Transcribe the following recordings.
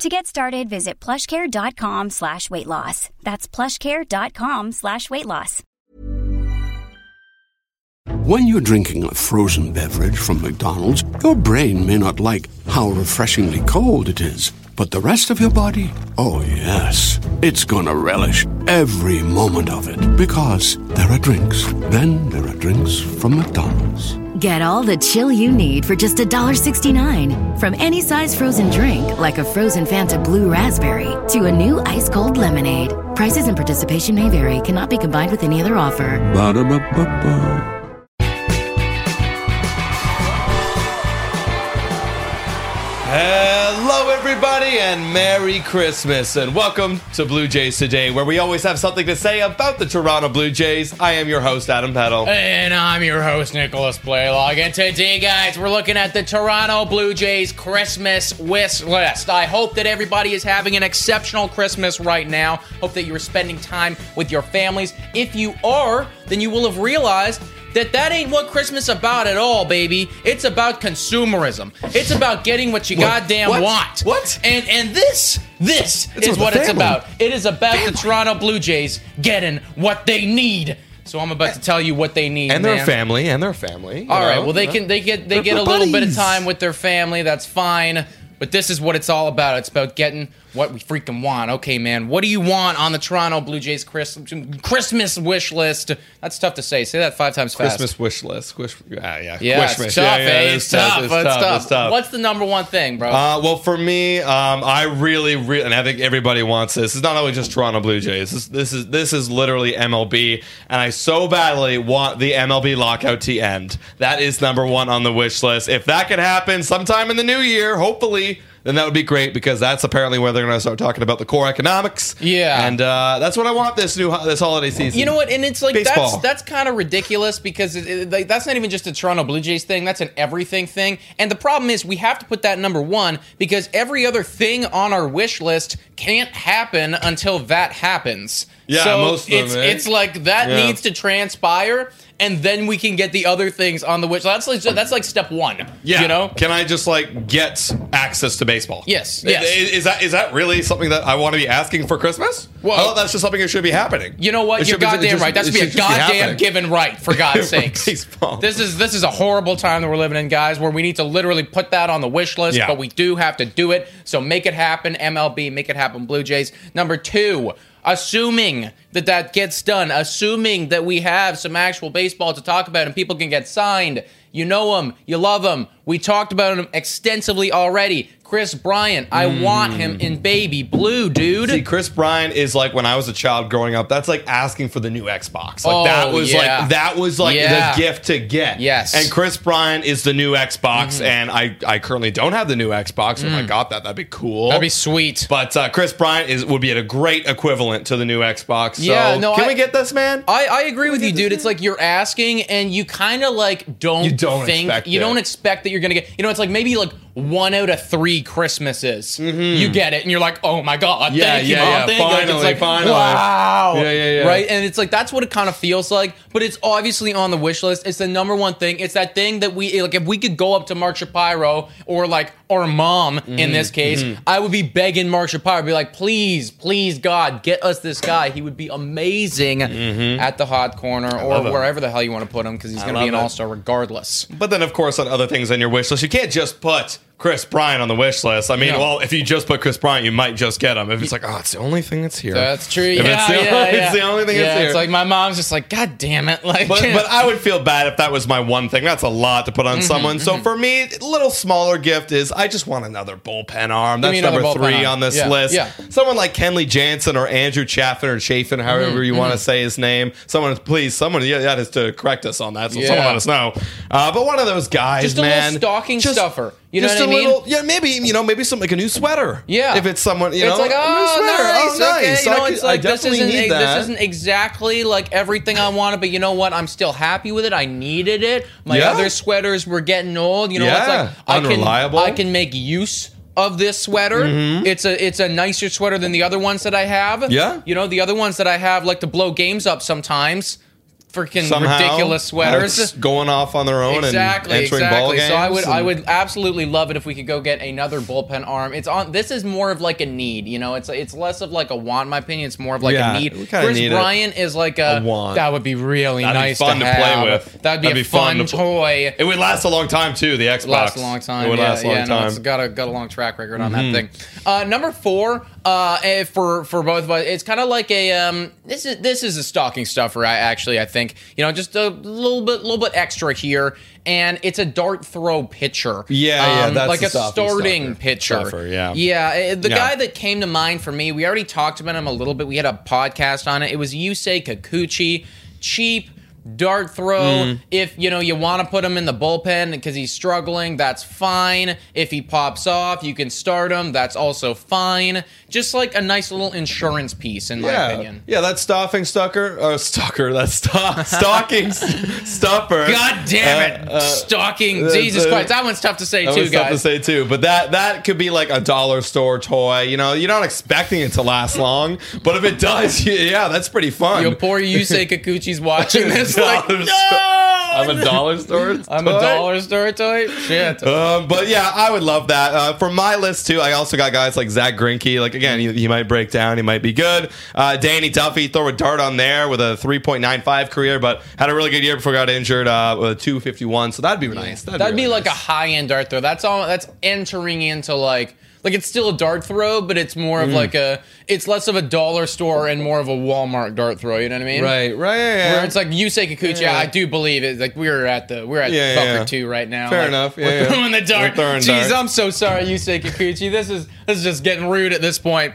To get started, visit plushcare.com/weightloss. That's plushcare.com/weightloss. When you're drinking a frozen beverage from McDonald's, your brain may not like how refreshingly cold it is, but the rest of your body, oh yes, it's gonna relish every moment of it, because there are drinks. Then there are drinks from McDonald's. Get all the chill you need for just $1.69. From any size frozen drink, like a frozen Fanta Blue Raspberry, to a new ice-cold lemonade. Prices and participation may vary. Cannot be combined with any other offer. Ba-da-ba-ba-ba. Hello, everybody, and Merry Christmas, and welcome to Blue Jays Today, where we always have something to say about the Toronto Blue Jays. I am your host, Adam Peddle. And I'm your host, Nicholas Playlog. And today, guys, we're looking at the Toronto Blue Jays Christmas wish list. I hope that everybody is having an exceptional Christmas right now. Hope that you're spending time with your families. If you are, then you will have realized that ain't what Christmas about at all, baby. It's about consumerism. It's about getting what you want. What? And this is what it's about. It is about the Toronto Blue Jays getting what they need. So I'm about to tell you what they need, and their family, All right. Well, they get a little bit of time with their family. That's fine. But this is what it's all about. It's about getting what we freaking want. Okay, man, what do you want on the Toronto Blue Jays Christmas wish list? That's tough to say. Say that 5 times fast. Christmas wish list. It's tough. What's the number one thing, bro? Well, for me, I really, and I think everybody wants this. It's not only just Toronto Blue Jays. This is literally MLB, and I so badly want the MLB lockout to end. That is number one on the wish list. If that could happen sometime in the new year, hopefully, then that would be great, because that's apparently where they're going to start talking about the core economics. Yeah. And that's what I want this holiday season. You know what? And it's like, that's kind of ridiculous, because that's not even just a Toronto Blue Jays thing. That's an everything thing. And the problem is we have to put that number one, because every other thing on our wish list can't happen until that happens. Yeah, so most of them, it's like that needs to transpire, and then we can get the other things on the wish. That's like step one. Yeah, you know. Can I just like get access to baseball? Yes. Is that really something that I want to be asking for Christmas? Well, that's just something that should be happening. You know what? You're goddamn right. That should be a goddamn given right, for God's sakes. Baseball. This is a horrible time that we're living in, guys, where we need to literally put that on the wish list, but we do have to do it. So make it happen, MLB. Make it happen, Blue Jays. Number two. Assuming that gets done, assuming that we have some actual baseball to talk about and people can get signed, you know him, you love him. We talked about him extensively already. Chris Bryant, I want him in baby blue, dude. See, Chris Bryant is like when I was a child growing up. That's like asking for the new Xbox. Like that was the gift to get. Yes. And Chris Bryant is the new Xbox, and I currently don't have the new Xbox. If I got that, that'd be cool. That'd be sweet. But Chris Bryant would be a great equivalent to the new Xbox. So can we get this, man? I agree with you, dude. It's like you're asking, and you kind of like don't expect that you're gonna get. You know, it's like maybe like 1 out of 3 Christmases, you get it, and you're like, oh my God, thank you, Mom. Finally, wow, right? And it's like, that's what it kind of feels like, but it's obviously on the wish list. It's the number one thing. It's that thing that we, like, if we could go up to Mark Shapiro or like our mom in this case, I would be begging Mark Shapiro, be like, please, please, God, get us this guy. He would be amazing at the hot corner or wherever the hell you want to put him, because he's going to be an all-star regardless. But then, of course, on other things on your wish list, you can't just put Chris Bryant on the wish list. I mean, well, if you just put Chris Bryant, you might just get him. If it's like, oh, it's the only thing that's here. That's true. If it's the only thing that's here. It's like my mom's just like, God damn it. Like, but I would feel bad if that was my one thing. That's a lot to put on someone. So for me, a little smaller gift is I just want another bullpen arm. That's number 3 on this list. Yeah. Someone like Kenley Jansen or Andrew Chafin or Chafin, however you want to say his name. Someone that is to correct us on that. So someone let us know. But one of those guys, just a little stocking stuffer. You know what I mean? Maybe something like a new sweater. Yeah. If it's someone, it's like, oh, a new sweater. Nice. Okay. It's like, this isn't exactly like everything I wanted, but you know what? I'm still happy with it. I needed it. My other sweaters were getting old. You know, it's like, I can make use of this sweater. It's a nicer sweater than the other ones that I have. Yeah. You know, the other ones that I have like to blow games up sometimes. Freaking ridiculous sweaters going off on their own and entering ball games. So I would absolutely love it if we could go get another bullpen arm. It's on. This is more of like a need, you know. It's less of like a want, in my opinion. It's more of like a need. Chris Bryant is like a want. That would be really nice. That'd be fun to play with. That'd be a fun toy. It would last a long time too. The Xbox lasts a long time. It would last a long time. It's got a long track record on that thing. Number 4 for both of us, it's kind of like a this is a stocking stuffer. I think. You know, just a little bit extra here, and it's a dart throw pitcher. Yeah, that's like a starting pitcher. The guy that came to mind for me, we already talked about him a little bit. We had a podcast on it. It was Yusei Kikuchi, cheap dart throw. If you want to put him in the bullpen because he's struggling, that's fine. If he pops off, you can start him. That's also fine. Just like a nice little insurance piece, in my opinion. Yeah, that stocking stuffer. God damn it, stocking. Jesus Christ, that one's tough to say too, guys. Tough to say too, but that could be like a dollar store toy. You know, you're not expecting it to last long, but if it does, that's pretty fun. Your poor Yusei Kikuchi's watching this. Like, no! I'm a dollar store toy? Shit. But yeah, I would love that. For my list, too, I also got guys like Zach Grinke. Like, again, he might break down. He might be good. Danny Duffy, throw a dart on there with a 3.95 career, but had a really good year before he got injured with a 251. So that'd be nice. That'd be like a high-end dart throw. That's entering into like... Like, it's still a dart throw, but it's more of like a... It's less of a dollar store and more of a Walmart dart throw, you know what I mean? Right. Yeah. Where it's like, Yusei Kikuchi, I do believe it. Like, we're at Bunker 2 right now. Fair enough. Yeah, we're throwing the dart. Jeez, I'm so sorry, Yusei Kikuchi. This is just getting rude at this point.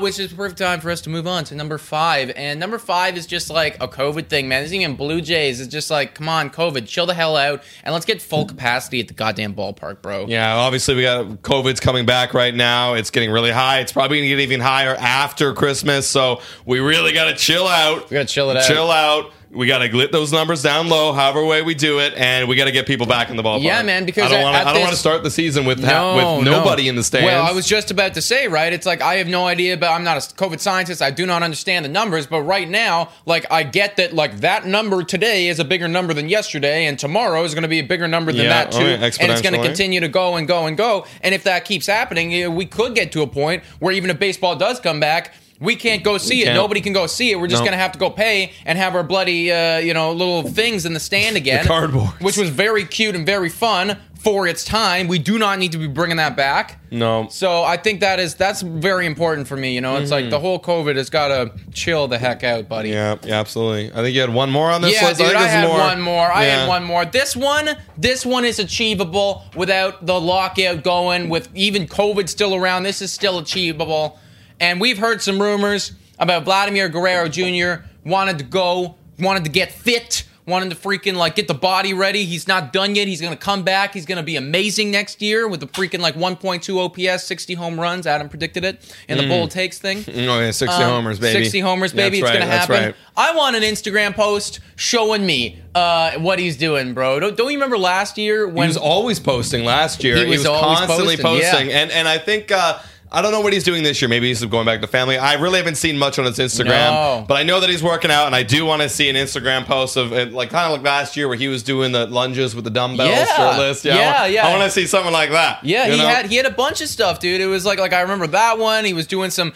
Which is perfect time for us to move on to number 5. And number 5 is just like a COVID thing, man. It's even Blue Jays. It's just like, come on, COVID, chill the hell out. And let's get full capacity at the goddamn ballpark, bro. Yeah, obviously, we got COVID's coming back right now. It's getting really high. It's probably going to get even higher after Christmas, so we really got to chill out. We got to chill out. We got to get those numbers down low, however way we do it, and we got to get people back in the ballpark. Yeah, man, because I don't want to start the season with nobody in the stands. Well, I was just about to say, right? It's like, I have no idea, but I'm not a COVID scientist. I do not understand the numbers, but right now, like, I get that, like, that number today is a bigger number than yesterday, and tomorrow is going to be a bigger number than that, too, right, and it's going to continue to go and go and go, and if that keeps happening, we could get to a point where even if baseball does come back, we can't go see it. Nobody can go see it. We're just going to have to go pay and have our bloody, little things in the stand again. The cardboard. Which was very cute and very fun for its time. We do not need to be bringing that back. No. So I think that's very important for me. You know, it's like the whole COVID has got to chill the heck out, buddy. Yeah, absolutely. I think you had one more on this list. Dude, I had one more. This one is achievable without the lockout going. With even COVID still around, this is still achievable. And we've heard some rumors about Vladimir Guerrero Jr. wanted to get fit, wanted to freaking, like, get the body ready. He's not done yet. He's going to come back. He's going to be amazing next year with the freaking, like, 1.2 OPS, 60 home runs. Adam predicted it in the bold takes thing. Oh, yeah, 60 homers, baby. 60 homers, baby. It's going to happen. Right. I want an Instagram post showing me what he's doing, bro. Don't you remember last year when... He was always posting last year. He was constantly posting. Yeah. And I think... I don't know what he's doing this year. Maybe he's going back to family. I really haven't seen much on his Instagram, but I know that he's working out, and I do want to see an Instagram post of like kind of like last year where he was doing the lunges with the dumbbells. Shirtless. I want to see something like that. Yeah, he had a bunch of stuff, dude. It was like I remember that one. He was doing some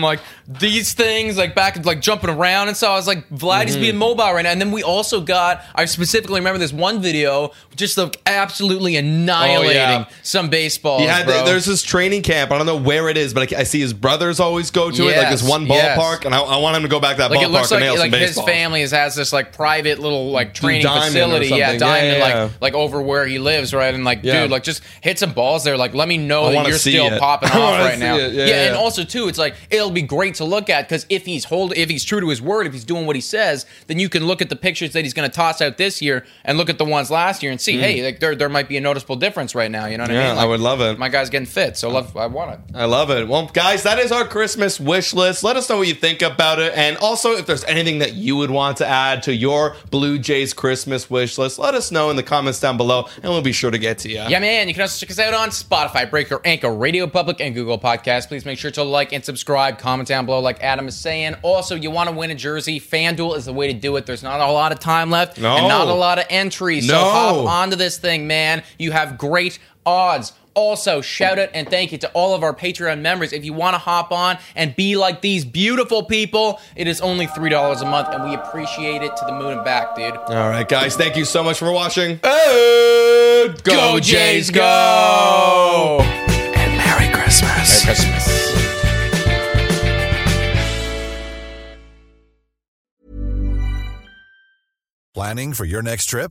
like these things like back like jumping around, and so I was like, Vlad, he's being mobile right now. And then we also got, I specifically remember this one video just like absolutely annihilating some baseballs. There's this training camp. I don't know where it is, but I see his brothers always go to it, like this one ballpark, and I want him to go back to that ballpark. It looks like his family has this like private little like training facility, like over where he lives, right? And like, dude, like just hit some balls there. Like, let me know that you're still popping off right now. And also too, it's like it'll be great to look at because if he's true to his word, if he's doing what he says, then you can look at the pictures that he's going to toss out this year and look at the ones last year and see, hey, like there might be a noticeable difference right now. You know what I mean? Like, I would love it. My guy's getting fit, so I want it. I love it. Well, guys, that is our Christmas wish list. Let us know what you think about it. And also, if there's anything that you would want to add to your Blue Jays Christmas wish list, let us know in the comments down below, and we'll be sure to get to you. Yeah, man. You can also check us out on Spotify, Breaker, Anchor, Radio Public, and Google Podcast. Please make sure to like and subscribe. Comment down below like Adam is saying. Also, you want to win a jersey, FanDuel is the way to do it. There's not a lot of time left and not a lot of entries. So hop onto this thing, man. You have great odds. Also, shout out and thank you to all of our Patreon members. If you want to hop on and be like these beautiful people, it is only $3 a month, and we appreciate it to the moon and back, dude. All right, guys, thank you so much for watching. And go Jays, go! And Merry Christmas. Merry Christmas. Planning for your next trip?